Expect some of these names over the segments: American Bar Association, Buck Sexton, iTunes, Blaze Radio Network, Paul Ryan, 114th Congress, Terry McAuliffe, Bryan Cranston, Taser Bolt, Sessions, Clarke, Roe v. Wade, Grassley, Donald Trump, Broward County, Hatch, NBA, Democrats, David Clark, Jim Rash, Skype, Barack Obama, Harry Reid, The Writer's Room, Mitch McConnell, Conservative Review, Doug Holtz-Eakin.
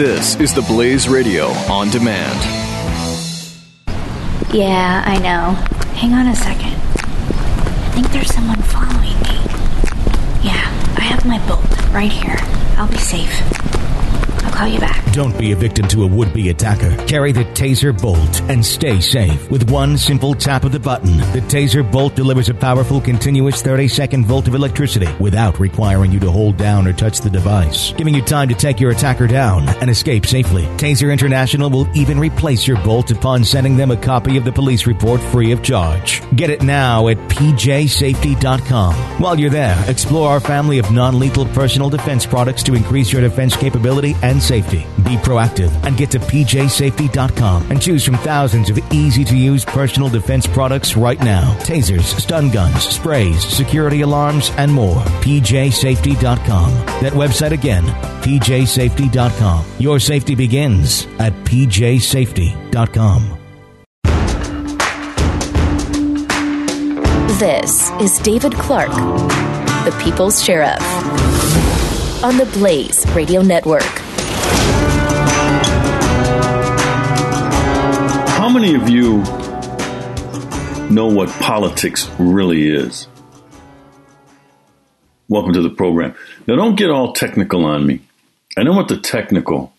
This is the Blaze Radio On Demand. Yeah, I know. Hang on a second. I think there's someone following me. Yeah, I have my bolt right here. I'll be safe. I'll call you back. Don't be a victim to a would-be attacker. Carry the Taser Bolt and stay safe. With one simple tap of the button, the Taser Bolt delivers a powerful, continuous 30-second volt of electricity without requiring you to hold down or touch the device, giving you time to take your attacker down and escape safely. Taser International will even replace your Bolt upon sending them a copy of the police report free of charge. Get it now at PJSafety.com. While you're there, explore our family of non-lethal personal defense products to increase your defense capability and safety. Be proactive and get to PJSafety.com and choose from thousands of easy-to-use personal defense products right now. Tasers, stun guns, sprays, security alarms, and more. PJSafety.com. That website again, PJSafety.com. Your safety begins at PJSafety.com. This is David Clark, the People's Sheriff, on the Blaze Radio Network. How many of you know what politics really is? Welcome to the program. Now, don't get all technical on me. I know what the technical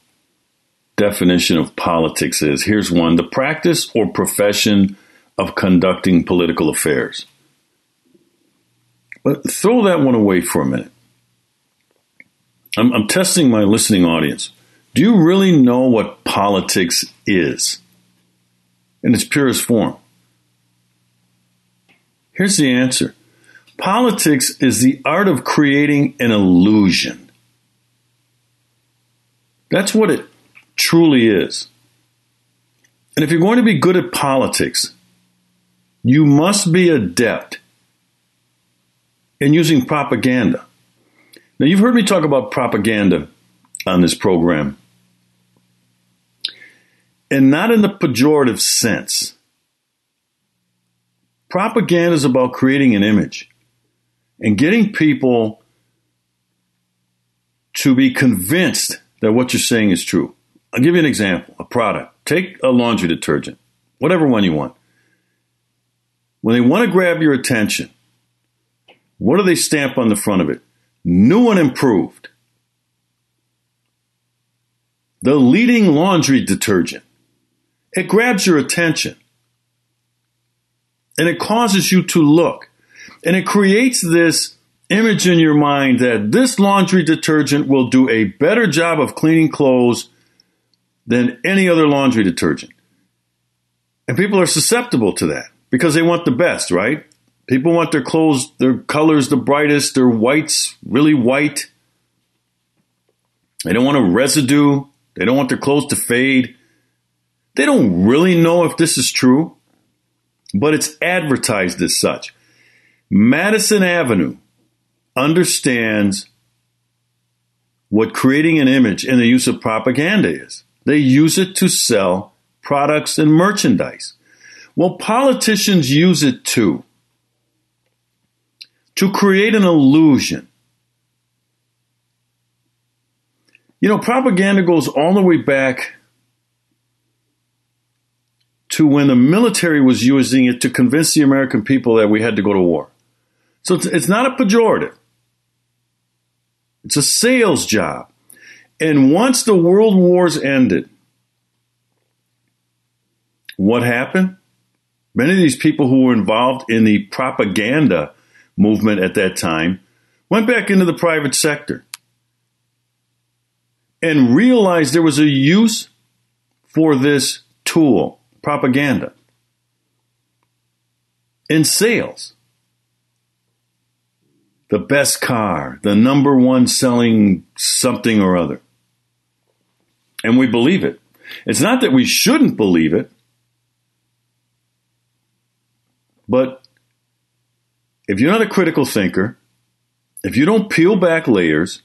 definition of politics is. Here's one: the practice or profession of conducting political affairs. But throw that one away for a minute. I'm testing my listening audience. Do you really know what politics is in its purest form? Here's the answer. Politics is the art of creating an illusion. That's what it truly is. And if you're going to be good at politics, you must be adept in using propaganda. Now, you've heard me talk about propaganda on this program. And not in the pejorative sense. Propaganda is about creating an image and getting people to be convinced that what you're saying is true. I'll give you an example, a product. Take a laundry detergent, whatever one you want. When they want to grab your attention, what do they stamp on the front of it? New and improved. The leading laundry detergent. It grabs your attention and it causes you to look, and it creates this image in your mind that this laundry detergent will do a better job of cleaning clothes than any other laundry detergent. And people are susceptible to that because they want the best, right? People want their clothes, their colors the brightest, their whites really white. They don't want a residue. They don't want their clothes to fade. They don't really know if this is true, but it's advertised as such. Madison Avenue understands what creating an image and the use of propaganda is. They use it to sell products and merchandise. Well, politicians use it too, to create an illusion. You know, propaganda goes all the way back to when the military was using it to convince the American people that we had to go to war. So it's not a pejorative. It's a sales job. And once the world wars ended, what happened? Many of these people who were involved in the propaganda movement at that time went back into the private sector and realized there was a use for this tool, propaganda, in sales. The best car, the number one selling something or other. And we believe it. It's not that we shouldn't believe it, but if you're not a critical thinker, if you don't peel back layers,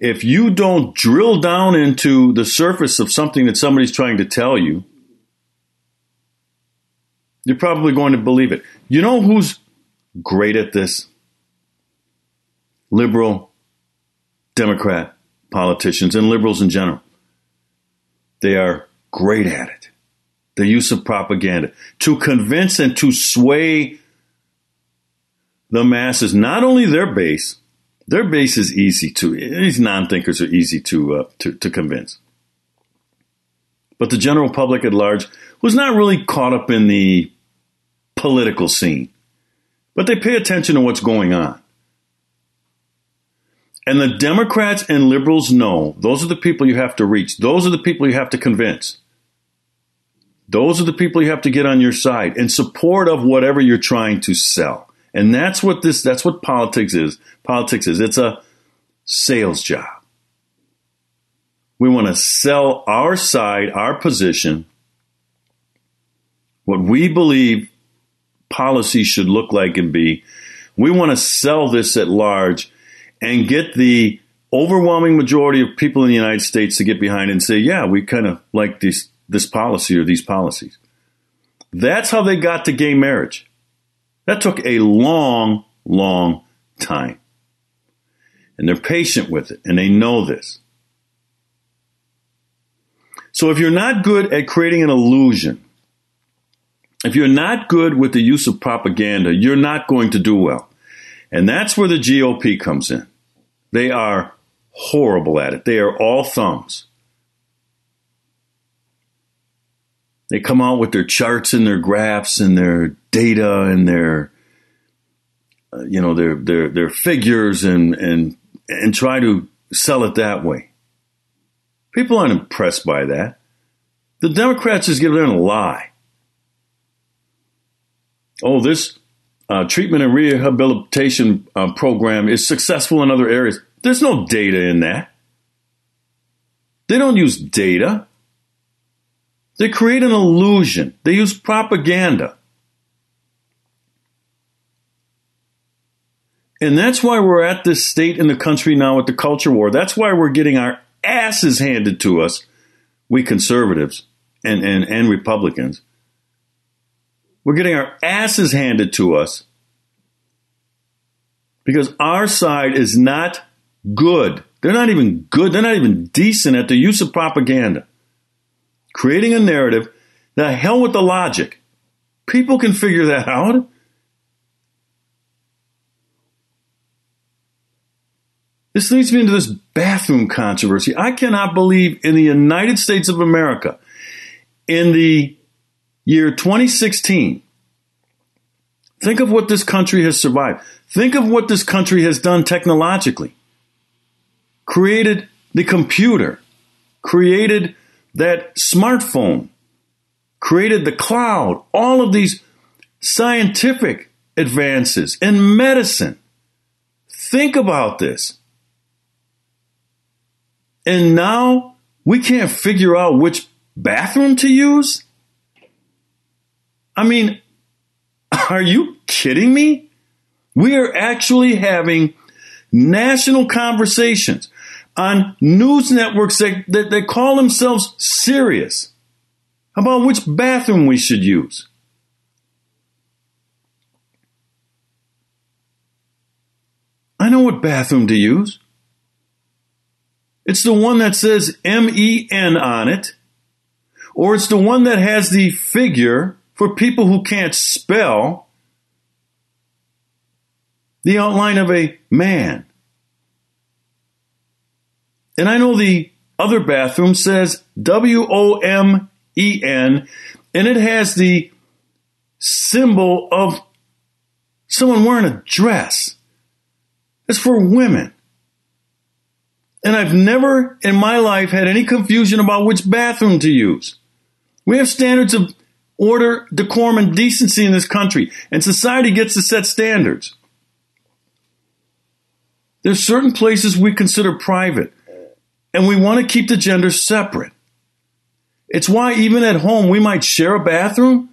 if you don't drill down into the surface of something that somebody's trying to tell you, you're probably going to believe it. You know who's great at this? Liberal, Democrat politicians, and liberals in general. They are great at it. The use of propaganda to convince and to sway the masses, not only their base. Their base is easy to, these non-thinkers are easy to convince. But the general public at large was not really caught up in the political scene. But they pay attention to what's going on. And the Democrats and liberals know those are the people you have to reach. Those are the people you have to convince. Those are the people you have to get on your side in support of whatever you're trying to sell. And that's what this, that's what politics is. Politics is, it's a sales job. We want to sell our side, our position, what we believe policy should look like and be. We want to sell this at large and get the overwhelming majority of people in the United States to get behind and say, yeah, we kind of like this policy or these policies. That's how they got to gay marriage. That took a long, long time. And they're patient with it, and they know this. So if you're not good at creating an illusion, if you're not good with the use of propaganda, you're not going to do well. And that's where the GOP comes in. They are horrible at it. They are all thumbs. They come out with their charts and their graphs and their data and their figures and try to sell it that way. People aren't impressed by that. The Democrats just get there and lie. Oh, this treatment and rehabilitation program is successful in other areas. There's no data in that. They don't use data. They create an illusion. They use propaganda. And that's why we're at this state in the country now with the culture war. That's why we're getting our asses handed to us, we conservatives and Republicans. We're getting our asses handed to us because our side is not good. They're not even good. They're not even decent at the use of propaganda. Creating a narrative. Now, hell with the logic. People can figure that out. This leads me into this bathroom controversy. I cannot believe in the United States of America, in the year 2016, think of what this country has survived. Think of what this country has done technologically. Created the computer, created that smartphone, created the cloud, all of these scientific advances in medicine. Think about this. And now we can't figure out which bathroom to use? I mean, are you kidding me? We are actually having national conversations on news networks that call themselves serious about which bathroom we should use. I know what bathroom to use. It's the one that says M-E-N on it, or it's the one that has the figure for people who can't spell, the outline of a man. And I know the other bathroom says W-O-M-E-N, and it has the symbol of someone wearing a dress. It's for women. And I've never in my life had any confusion about which bathroom to use. We have standards of order, decorum, and decency in this country, and society gets to set standards. There's certain places we consider private, and we want to keep the gender separate. It's why even at home we might share a bathroom.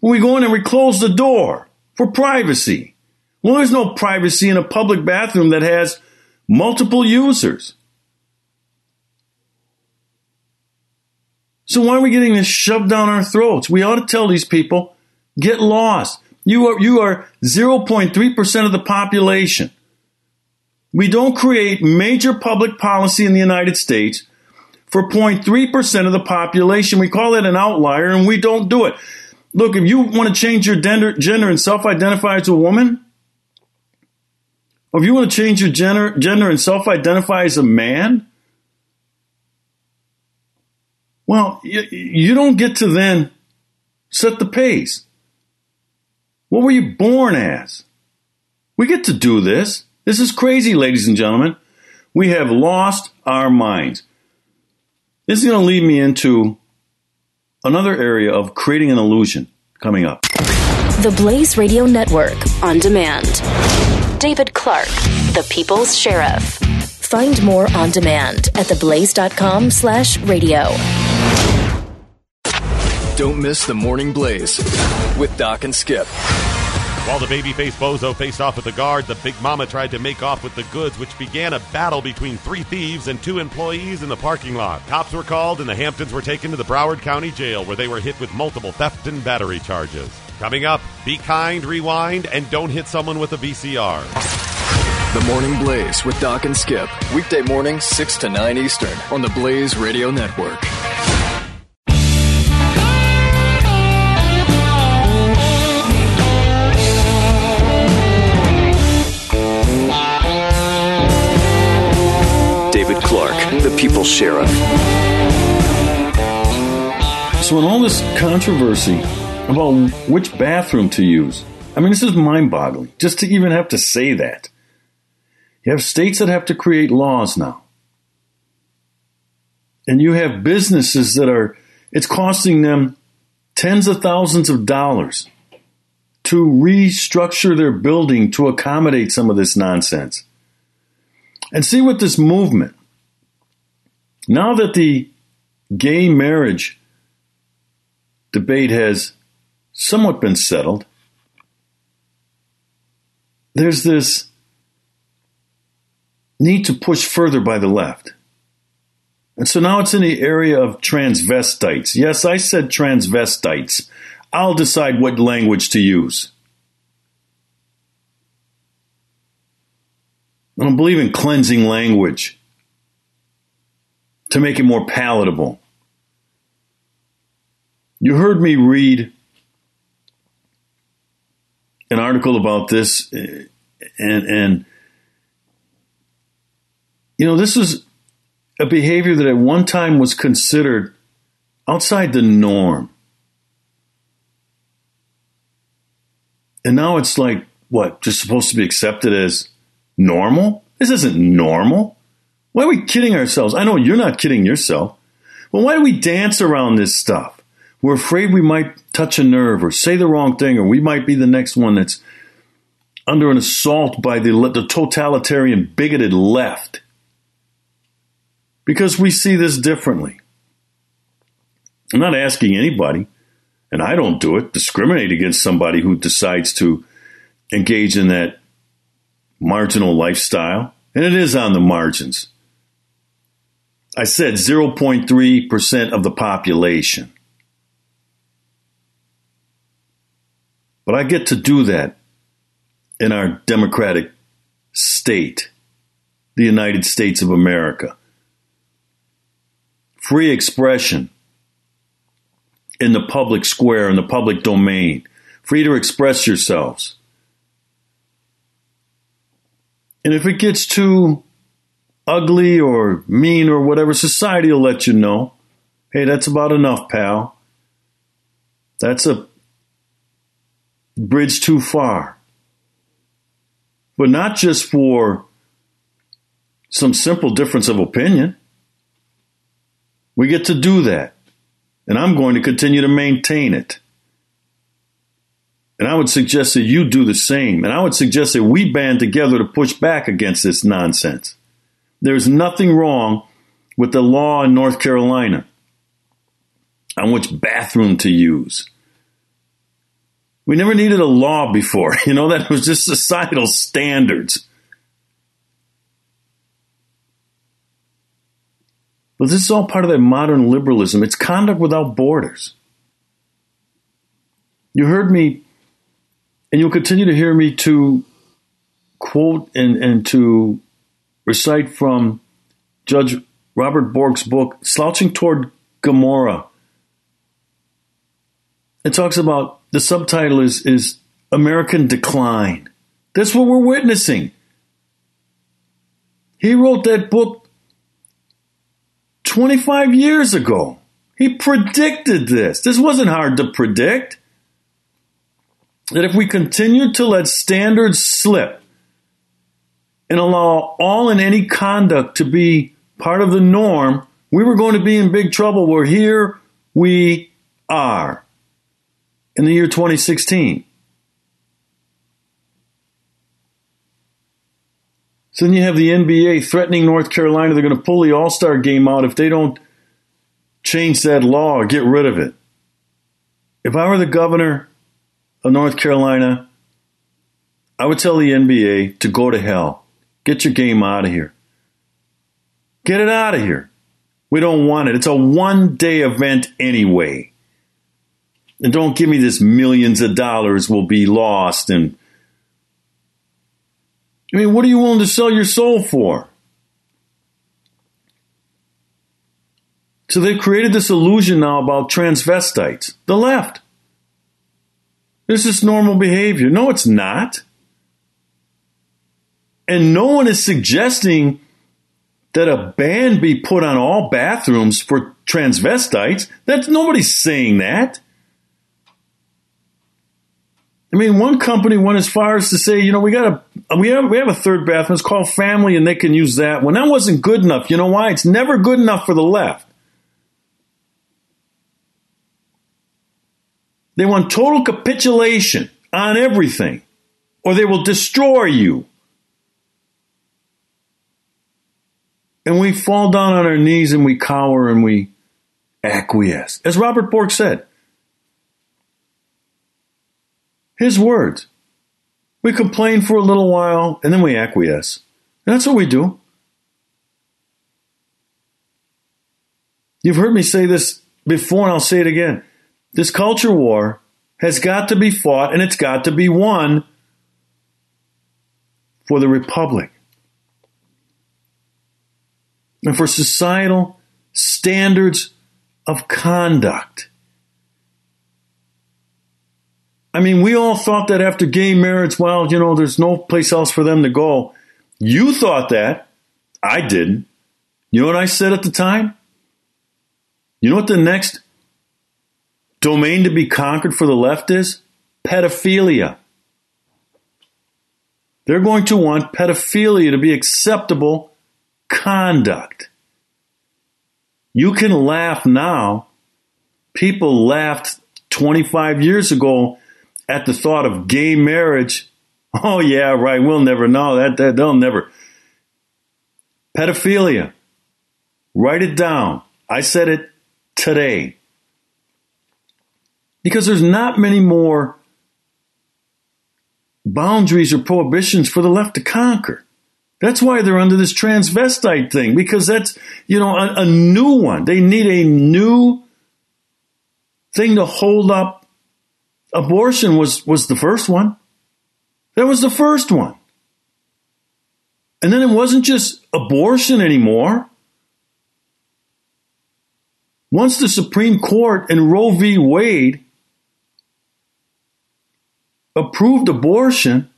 When we go in and we close the door for privacy. Well, there's no privacy in a public bathroom that has multiple users. So why are we getting this shoved down our throats? We ought to tell these people, get lost. You are 0.3% of the population. We don't create major public policy in the United States for 0.3% of the population. We call it an outlier, and we don't do it. Look, if you want to change your gender and self-identify as a woman, or if you want to change your gender and self-identify as a man, well, you don't get to then set the pace. What were you born as? We get to do this. This is crazy, ladies and gentlemen. We have lost our minds. This is going to lead me into another area of creating an illusion coming up. The Blaze Radio Network on demand. David Clark, the People's Sheriff. Find more on demand at theblaze.com/radio. Don't miss the Morning Blaze with Doc and Skip. While the babyface bozo faced off with the guard, the big mama tried to make off with the goods, which began a battle between three thieves and two employees in the parking lot. Cops were called, and the Hamptons were taken to the Broward County Jail, where they were hit with multiple theft and battery charges. Coming up, be kind, rewind, and don't hit someone with a VCR. The Morning Blaze with Doc and Skip. Weekday mornings, 6 to 9 Eastern, on the Blaze Radio Network. David Clark, the People's Sheriff. So in all this controversy about which bathroom to use, I mean, this is mind-boggling, just to even have to say that. You have states that have to create laws now. And you have businesses that are, it's costing them tens of thousands of dollars to restructure their building to accommodate some of this nonsense. And see what this movement, now that the gay marriage debate has somewhat been settled, there's this need to push further by the left. And so now it's in the area of transvestites. Yes, I said transvestites. I'll decide what language to use. I don't believe in cleansing language to make it more palatable. You heard me read an article about this, and you know, this is a behavior that at one time was considered outside the norm. And now it's like, what, just supposed to be accepted as normal? This isn't normal. Why are we kidding ourselves? I know you're not kidding yourself. Well, why do we dance around this stuff? We're afraid we might touch a nerve or say the wrong thing, or we might be the next one that's under an assault by the totalitarian, bigoted left. Because we see this differently. I'm not asking anybody, and I don't do it, discriminate against somebody who decides to engage in that marginal lifestyle, and it is on the margins. I said 0.3% of the population. But I get to do that in our democratic state, the United States of America. Free expression in the public square, in the public domain. Free to express yourselves. And if it gets too ugly or mean or whatever, society will let you know, hey, that's about enough, pal. That's a bridge too far. But not just for some simple difference of opinion. We get to do that. And I'm going to continue to maintain it. And I would suggest that you do the same. And I would suggest that we band together to push back against this nonsense. There's nothing wrong with the law in North Carolina on which bathroom to use. We never needed a law before. You know, that was just societal standards. But this is all part of that modern liberalism. It's conduct without borders. You heard me. And you'll continue to hear me to quote and to recite from Judge Robert Bork's book, Slouching Toward Gomorrah. It talks about, the subtitle is American Decline. That's what we're witnessing. He wrote that book 25 years ago. He predicted this. This wasn't hard to predict. That if we continue to let standards slip and allow all and any conduct to be part of the norm, we were going to be in big trouble. Well, here we are in the year 2016. So then you have the NBA threatening North Carolina. They're going to pull the All-Star game out if they don't change that law or get rid of it. If I were the governor of North Carolina, I would tell the NBA to go to hell. Get your game out of here. Get it out of here. We don't want it. It's a one-day event anyway. And don't give me this millions of dollars will be lost and I mean, what are you willing to sell your soul for? So they've created this illusion now about transvestites. The left. This is normal behavior. No, it's not. And no one is suggesting that a ban be put on all bathrooms for transvestites. Nobody's saying that. I mean, one company went as far as to say, you know, we have a third bathroom. It's called family, and they can use that one. That wasn't good enough. You know why? It's never good enough for the left. They want total capitulation on everything, or they will destroy you. And we fall down on our knees and we cower and we acquiesce. As Robert Bork said, his words. We complain for a little while, and then we acquiesce. And that's what we do. You've heard me say this before, and I'll say it again. This culture war has got to be fought, and it's got to be won for the republic and for societal standards of conduct. I mean, we all thought that after gay marriage, well, you know, there's no place else for them to go. You thought that. I didn't. You know what I said at the time? You know what the next domain to be conquered for the left is? Pedophilia. They're going to want pedophilia to be acceptable conduct. You can laugh now. People laughed 25 years ago at the thought of gay marriage. Oh, yeah, right. We'll never know that they'll never. Pedophilia. Write it down. I said it today. Because there's not many more boundaries or prohibitions for the left to conquer. That's why they're under this transvestite thing, because that's, you know, a new one. They need a new thing to hold up. Abortion was the first one. That was the first one. And then it wasn't just abortion anymore. Once the Supreme Court in Roe v. Wade approved abortion,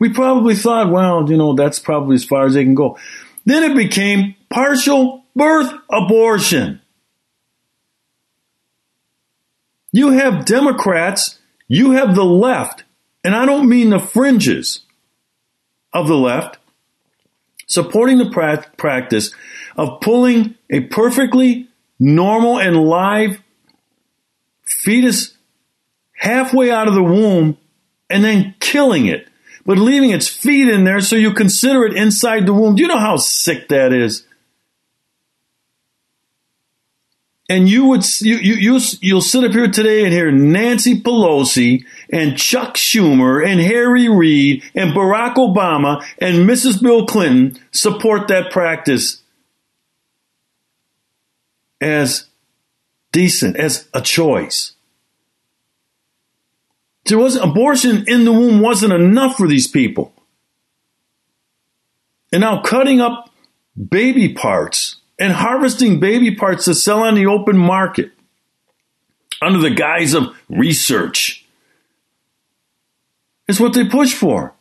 we probably thought, well, you know, that's probably as far as they can go. Then it became partial birth abortion. You have Democrats, you have the left, and I don't mean the fringes of the left, supporting the practice of pulling a perfectly normal and live fetus halfway out of the womb and then killing it, but leaving its feet in there so you consider it inside the womb. Do you know how sick that is? And you'll sit up here today and hear Nancy Pelosi and Chuck Schumer and Harry Reid and Barack Obama and Mrs. Bill Clinton support that practice as decent, as a choice. There wasn't abortion in the womb wasn't enough for these people. And now cutting up baby parts and harvesting baby parts to sell on the open market under the guise of research. It's what they push for.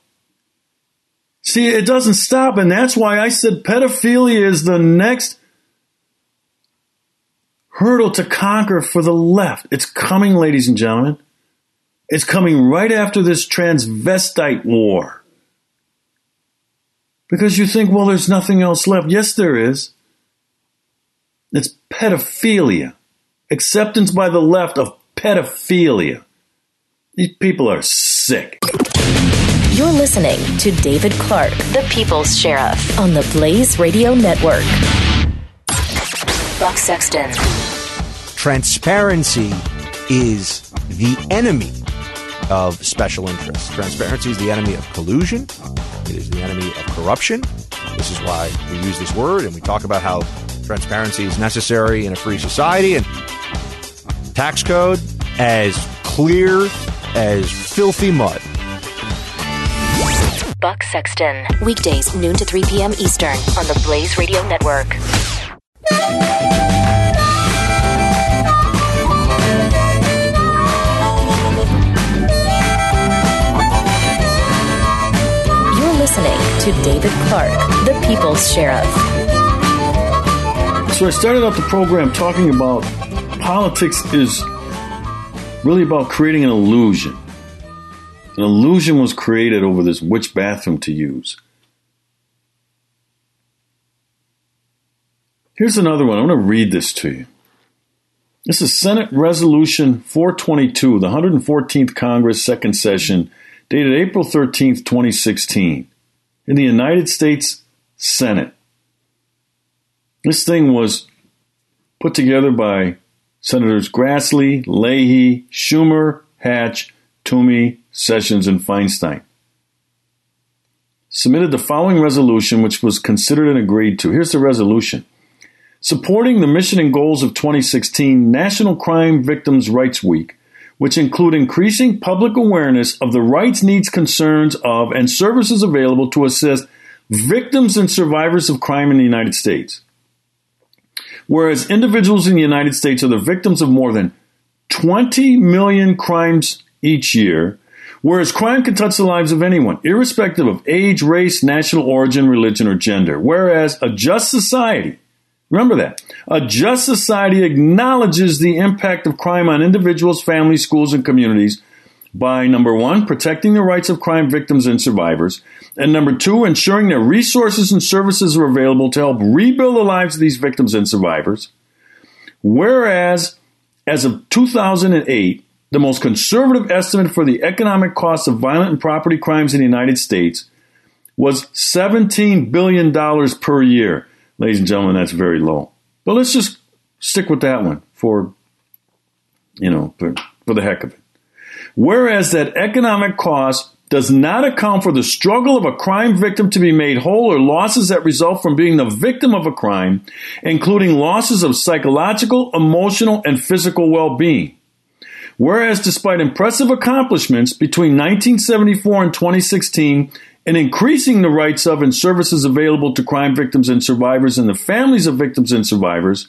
See, it doesn't stop, and that's why I said pedophilia is the next hurdle to conquer for the left. It's coming, ladies and gentlemen. It's coming right after this transvestite war. Because you think, well, there's nothing else left. Yes, there is. It's pedophilia. Acceptance by the left of pedophilia. These people are sick. You're listening to David Clark, the People's Sheriff, on the Blaze Radio Network. Buck Sexton. Transparency is the enemy of special interests. Transparency is the enemy of collusion. It is the enemy of corruption. This is why we use this word, and we talk about how transparency is necessary in a free society, and tax code as clear as filthy mud. Buck Sexton, weekdays noon to 3 p.m. Eastern on the Blaze Radio Network. You're listening to David Clark, the People's Sheriff. So I started out the program talking about politics is really about creating an illusion. An illusion was created over this which bathroom to use. Here's another one. I'm going to read this to you. This is Senate Resolution 422, the 114th Congress, second session, dated April 13th, 2016, in the United States Senate. This thing was put together by Senators Grassley, Leahy, Schumer, Hatch, Toomey, Sessions, and Feinstein. Submitted the following resolution, which was considered and agreed to. Here's the resolution. Supporting the mission and goals of 2016 National Crime Victims' Rights Week, which include increasing public awareness of the rights, needs, concerns of, and services available to assist victims and survivors of crime in the United States. Whereas individuals in the United States are the victims of more than 20 million crimes each year, whereas crime can touch the lives of anyone, irrespective of age, race, national origin, religion, or gender. Whereas a just society, remember that, a just society acknowledges the impact of crime on individuals, families, schools, and communities by, number one, protecting the rights of crime victims and survivors, and number two, ensuring that resources and services are available to help rebuild the lives of these victims and survivors. Whereas, as of 2008, the most conservative estimate for the economic costs of violent and property crimes in the United States was $17 billion per year. Ladies and gentlemen, that's very low. But let's just stick with that one for the heck of it. Whereas that economic cost does not account for the struggle of a crime victim to be made whole or losses that result from being the victim of a crime, including losses of psychological, emotional, and physical well-being. Whereas despite impressive accomplishments between 1974 and 2016 in increasing the rights of and services available to crime victims and survivors and the families of victims and survivors,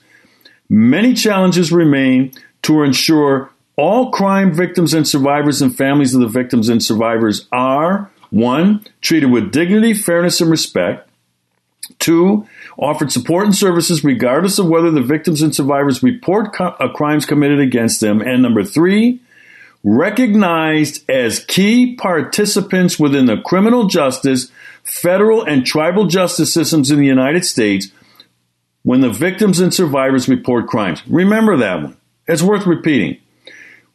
many challenges remain to ensure all crime victims and survivors and families of the victims and survivors are, 1, treated with dignity, fairness, and respect, 2, offered support and services regardless of whether the victims and survivors report crimes committed against them, and number 3, recognized as key participants within the criminal justice, federal, and tribal justice systems in the United States when the victims and survivors report crimes. Remember that one. It's worth repeating.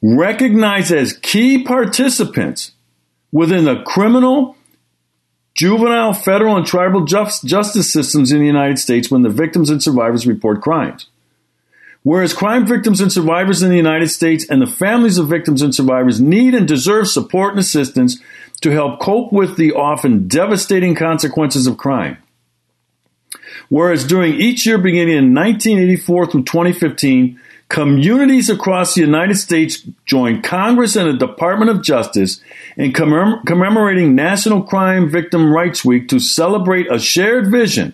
Recognized as key participants within the criminal, juvenile, federal, and tribal justice systems in the United States when the victims and survivors report crimes. Whereas crime victims and survivors in the United States and the families of victims and survivors need and deserve support and assistance to help cope with the often devastating consequences of crime. Whereas during each year beginning in 1984 through 2015, communities across the United States joined Congress and the Department of Justice in commemorating National Crime Victim Rights Week to celebrate a shared vision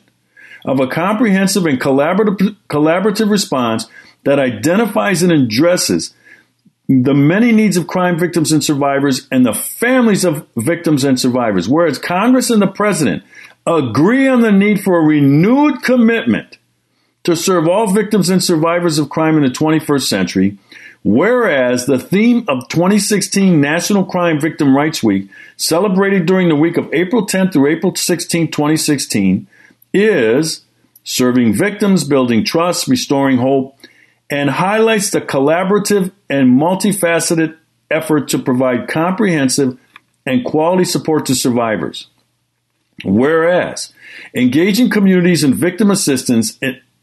of a comprehensive and collaborative response that identifies and addresses the many needs of crime victims and survivors and the families of victims and survivors, whereas Congress and the President agree on the need for a renewed commitment to serve all victims and survivors of crime in the 21st century, whereas the theme of 2016 National Crime Victim Rights Week, celebrated during the week of April 10th through April 16, 2016, is serving victims, building trust, restoring hope, and highlights the collaborative and multifaceted effort to provide comprehensive and quality support to survivors. Whereas, engaging communities in victim assistance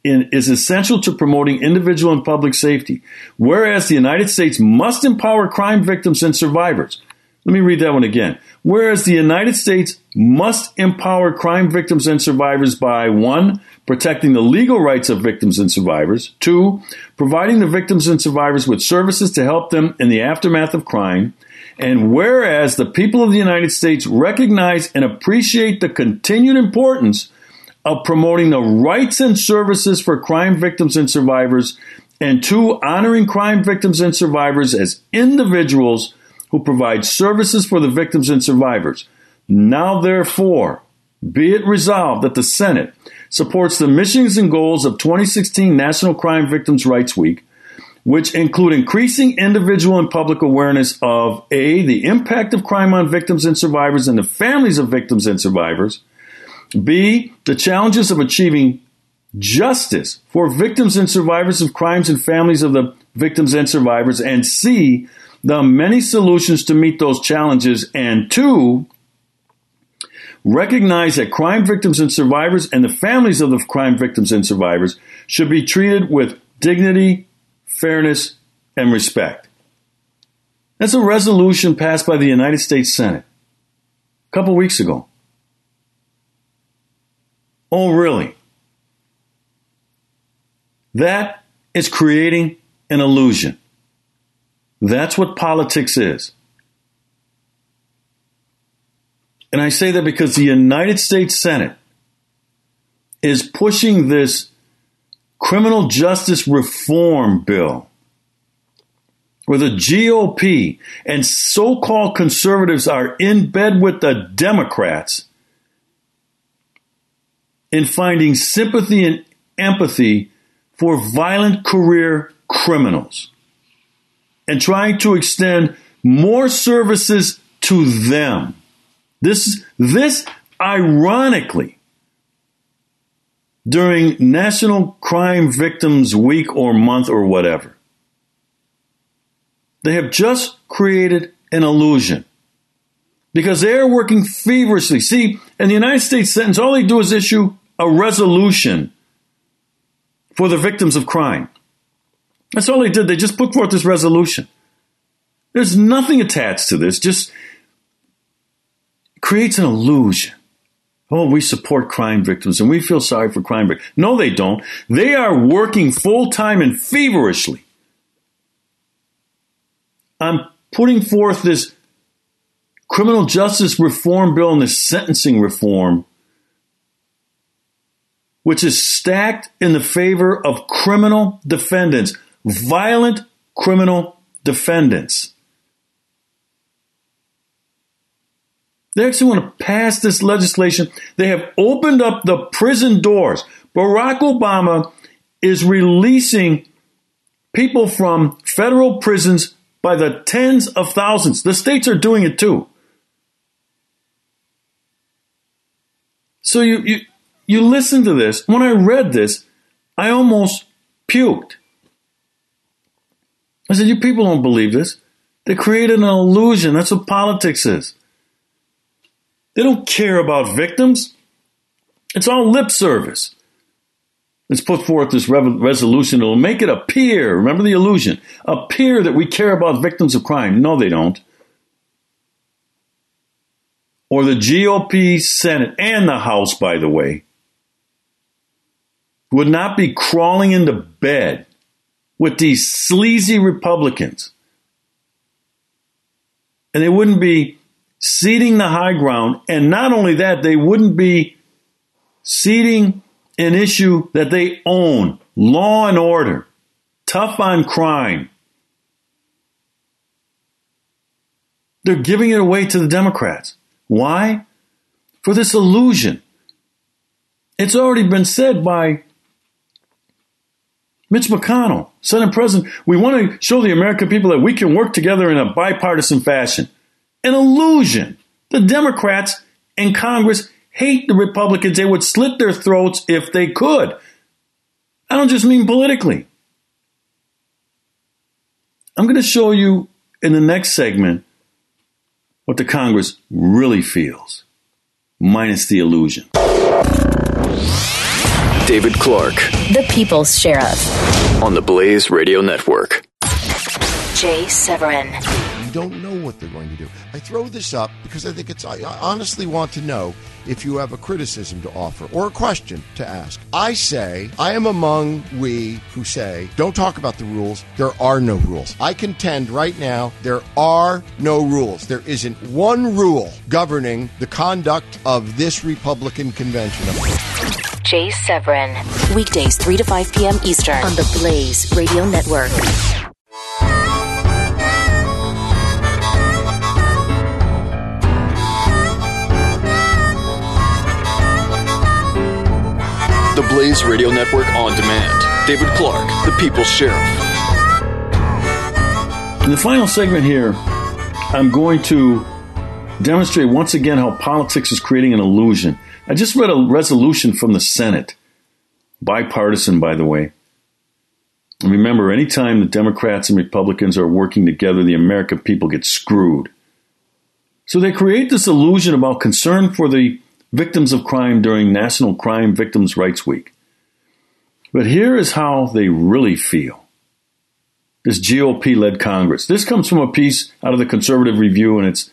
is essential to promoting individual and public safety. Whereas the United States must empower crime victims and survivors. Let me read that one again. Whereas the United States must empower crime victims and survivors by 1. Protecting the legal rights of victims and survivors, 2. Providing the victims and survivors with services to help them in the aftermath of crime, and whereas the people of the United States recognize and appreciate the continued importance of promoting the rights and services for crime victims and survivors, and 2. Honoring crime victims and survivors as individuals who provide services for the victims and survivors. Now, therefore, be it resolved that the Senate supports the missions and goals of 2016 National Crime Victims' Rights Week, which include increasing individual and public awareness of A, the impact of crime on victims and survivors and the families of victims and survivors, B, the challenges of achieving justice for victims and survivors of crimes and families of the victims and survivors, and C, the many solutions to meet those challenges, and 2, recognize that crime victims and survivors and the families of the crime victims and survivors should be treated with dignity, fairness, and respect. That's a resolution passed by the United States Senate a couple weeks ago. Oh, really? That is creating an illusion. That's what politics is. And I say that because the United States Senate is pushing this criminal justice reform bill where the GOP and so-called conservatives are in bed with the Democrats in finding sympathy and empathy for violent career criminals and trying to extend more services to them. This ironically, during National Crime Victims Week or month or whatever, they have just created an illusion because they are working feverishly. See, in the United States Senate, all they do is issue a resolution for the victims of crime. That's all they did. They just put forth this resolution. There's nothing attached to this, just creates an illusion. Oh, we support crime victims and we feel sorry for crime victims. No, they don't. They are working full-time and feverishly. I'm putting forth this criminal justice reform bill and this sentencing reform, which is stacked in the favor of criminal defendants, violent criminal defendants. They actually want to pass this legislation. They have opened up the prison doors. Barack Obama is releasing people from federal prisons by the tens of thousands. The states are doing it too. So you listen to this. When I read this, I almost puked. I said, you people don't believe this. They created an illusion. That's what politics is. They don't care about victims. It's all lip service. Let's put forth this resolution. It'll make it appear, remember the illusion, appear that we care about victims of crime. No, they don't. Or the GOP Senate and the House, by the way, would not be crawling into bed with these sleazy Republicans. And they wouldn't be ceding the high ground, and not only that, they wouldn't be ceding an issue that they own, law and order, tough on crime. They're giving it away to the Democrats. Why? For this illusion. It's already been said by Mitch McConnell, Senate President, we want to show the American people that we can work together in a bipartisan fashion. An illusion. The Democrats in Congress hate the Republicans. They would slit their throats if they could. I don't just mean politically. I'm going to show you in the next segment what the Congress really feels, minus the illusion. David Clark, the People's Sheriff, on the Blaze Radio Network. Jay Severin. You don't know what they're going to do. I throw this up because I think it's, I honestly want to know if you have a criticism to offer or a question to ask. I say, I am among we who say, don't talk about the rules. There are no rules. I contend right now, there are no rules. There isn't one rule governing the conduct of this Republican convention. Jay Severin. Weekdays 3 to 5 p.m. Eastern on the Blaze Radio Network. The Blaze Radio Network on demand. David Clark, the People's Sheriff. In the final segment here, I'm going to demonstrate once again how politics is creating an illusion. I just read a resolution from the Senate, bipartisan, by the way. And remember, anytime the Democrats and Republicans are working together, the American people get screwed. So they create this illusion about concern for the victims of crime during National Crime Victims' Rights Week. But here is how they really feel. This GOP-led Congress. This comes from a piece out of the Conservative Review, and it's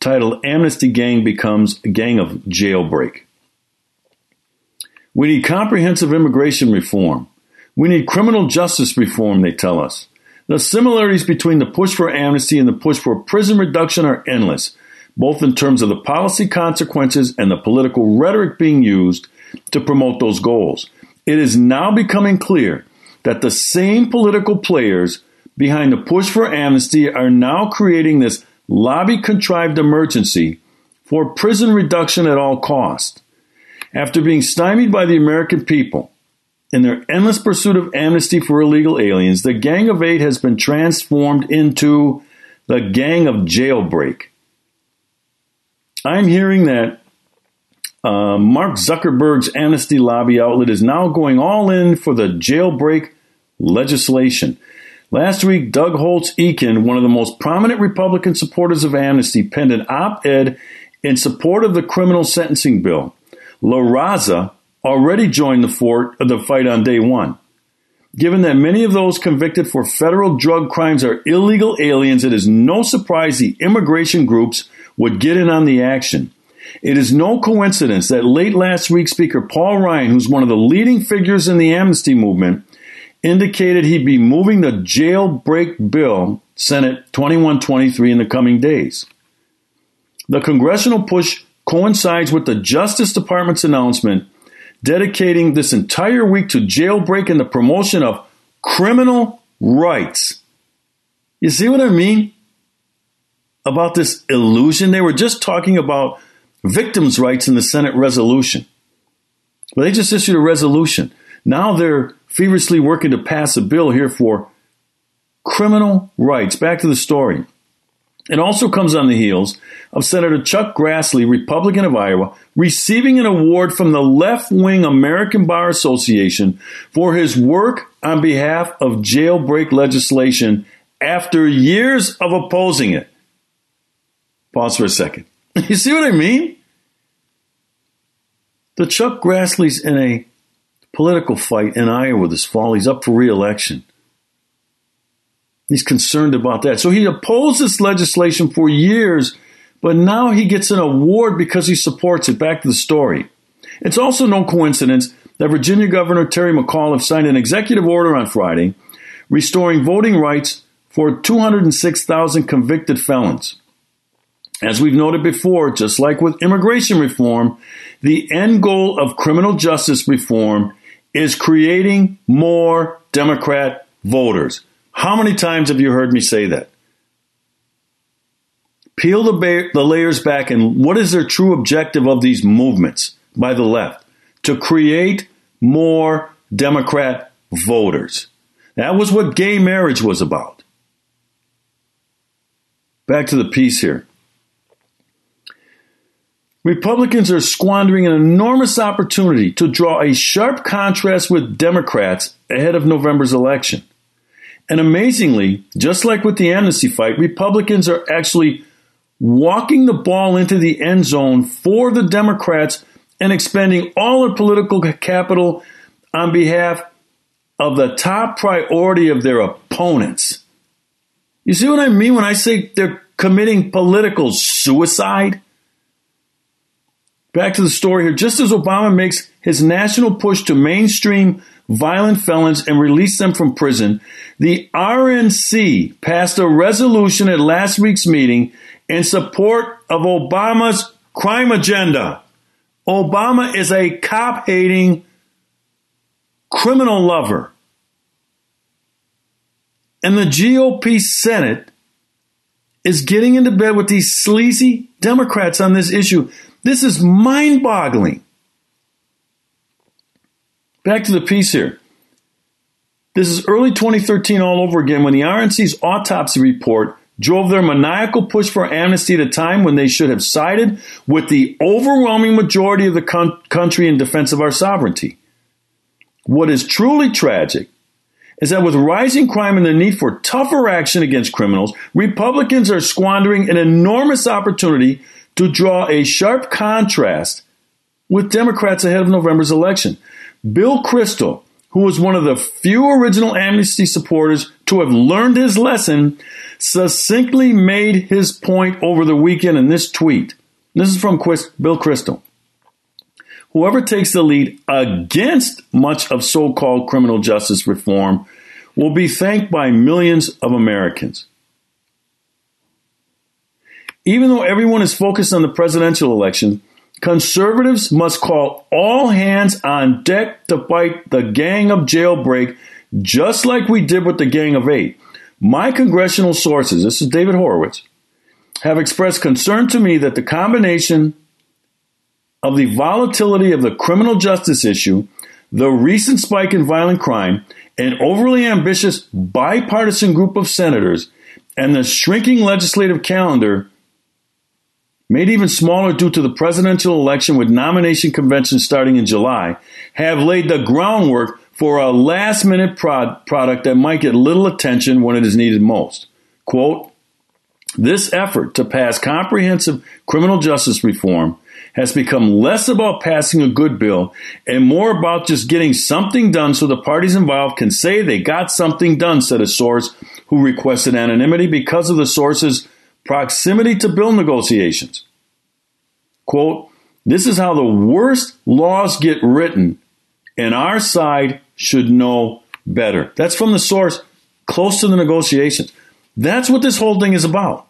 titled Amnesty Gang Becomes a Gang of Jailbreak. We need comprehensive immigration reform. We need criminal justice reform, they tell us. The similarities between the push for amnesty and the push for prison reduction are endless, both in terms of the policy consequences and the political rhetoric being used to promote those goals. It is now becoming clear that the same political players behind the push for amnesty are now creating this lobby-contrived emergency for prison reduction at all costs. After being stymied by the American people in their endless pursuit of amnesty for illegal aliens, the Gang of Eight has been transformed into the Gang of Jailbreak. I'm hearing that Mark Zuckerberg's amnesty lobby outlet is now going all in for the jailbreak legislation. Last week, Doug Holtz-Eakin, one of the most prominent Republican supporters of amnesty, penned an op-ed in support of the criminal sentencing bill. La Raza already joined the fight on day one. Given that many of those convicted for federal drug crimes are illegal aliens, it is no surprise the immigration groups would get in on the action. It is no coincidence that late last week, Speaker Paul Ryan, who's one of the leading figures in the amnesty movement, indicated he'd be moving the jailbreak bill, Senate 2123, in the coming days. The congressional push coincides with the Justice Department's announcement dedicating this entire week to jailbreak and the promotion of criminal rights. You see what I mean about this illusion? They were just talking about victims' rights in the Senate resolution. Well, they just issued a resolution. Now they're feverishly working to pass a bill here for criminal rights. Back to the story. It also comes on the heels of Senator Chuck Grassley, Republican of Iowa, receiving an award from the left-wing American Bar Association for his work on behalf of jailbreak legislation after years of opposing it. Pause for a second. You see what I mean? The Chuck Grassley's in a political fight in Iowa this fall. He's up for re-election. He's concerned about that. So he opposed this legislation for years, but now he gets an award because he supports it. Back to the story. It's also no coincidence that Virginia Governor Terry McAuliffe signed an executive order on Friday restoring voting rights for 206,000 convicted felons. As we've noted before, just like with immigration reform, the end goal of criminal justice reform is creating more Democrat voters. How many times have you heard me say that? Peel the layers back, and what is their true objective of these movements by the left? To create more Democrat voters. That was what gay marriage was about. Back to the piece here. Republicans are squandering an enormous opportunity to draw a sharp contrast with Democrats ahead of November's election. And amazingly, just like with the amnesty fight, Republicans are actually walking the ball into the end zone for the Democrats and expending all their political capital on behalf of the top priority of their opponents. You see what I mean when I say they're committing political suicide? Back to the story here. Just as Obama makes his national push to mainstream violent felons and release them from prison, the RNC passed a resolution at last week's meeting in support of Obama's crime agenda. Obama is a cop-hating criminal lover. And the GOP Senate is getting into bed with these sleazy Democrats on this issue. This is mind-boggling. Back to the piece here. This is early 2013 all over again when the RNC's autopsy report drove their maniacal push for amnesty at a time when they should have sided with the overwhelming majority of the country in defense of our sovereignty. What is truly tragic is that with rising crime and the need for tougher action against criminals, Republicans are squandering an enormous opportunity to draw a sharp contrast with Democrats ahead of November's election. Bill Kristol, who was one of the few original amnesty supporters to have learned his lesson, succinctly made his point over the weekend in this tweet. This is from Bill Kristol. Whoever takes the lead against much of so-called criminal justice reform will be thanked by millions of Americans. Even though everyone is focused on the presidential election, conservatives must call all hands on deck to fight the gang of jailbreak, just like we did with the Gang of Eight. My congressional sources, this is David Horowitz, have expressed concern to me that the combination of the volatility of the criminal justice issue, the recent spike in violent crime, an overly ambitious bipartisan group of senators, and the shrinking legislative calendar made even smaller due to the presidential election with nomination convention starting in July, have laid the groundwork for a last-minute product that might get little attention when it is needed most. Quote, this effort to pass comprehensive criminal justice reform has become less about passing a good bill and more about just getting something done so the parties involved can say they got something done, said a source who requested anonymity because of the source's proximity to bill negotiations. Quote, this is how the worst laws get written, and our side should know better. That's from the source close to the negotiations. That's what this whole thing is about.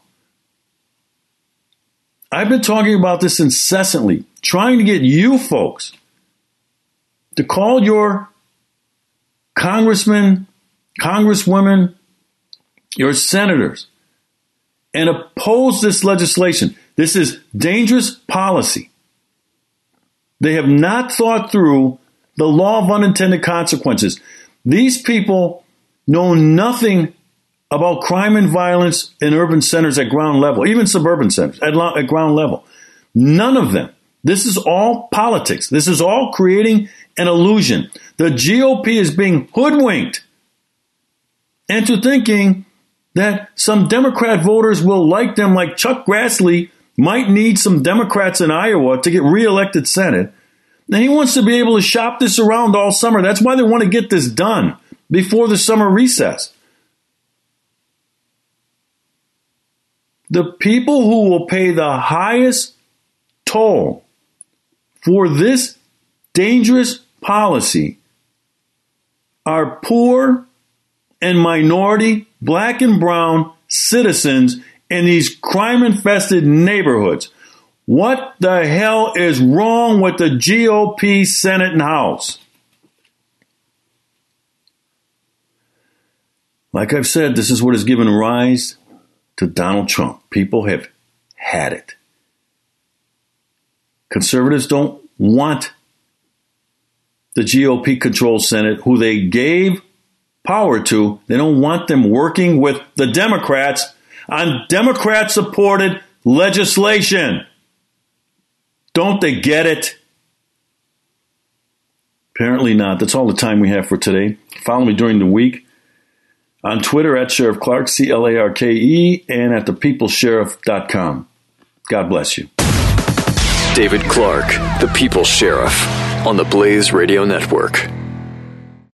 I've been talking about this incessantly, trying to get you folks to call your congressmen, congresswomen, your senators, and oppose this legislation. This is dangerous policy. They have not thought through the law of unintended consequences. These people know nothing about crime and violence in urban centers at ground level, even suburban centers at ground level. None of them. This is all politics. This is all creating an illusion. The GOP is being hoodwinked into thinking that some Democrat voters will like them, like Chuck Grassley might need some Democrats in Iowa to get reelected Senate. And he wants to be able to shop this around all summer. That's why they want to get this done before the summer recess. The people who will pay the highest toll for this dangerous policy are poor and minority Black and brown citizens in these crime-infested neighborhoods. What the hell is wrong with the GOP Senate and House? Like I've said, this is what has given rise to Donald Trump. People have had it. Conservatives don't want the GOP-controlled Senate, who they gave power to. They don't want them working with the Democrats on Democrat-supported legislation. Don't they get it? Apparently not. That's all the time we have for today. Follow me during the week on Twitter at Sheriff Clarke, C-L-A-R-K-E, and at thepeoplesheriff.com. God bless you. David Clark, the People's Sheriff, on the Blaze Radio Network.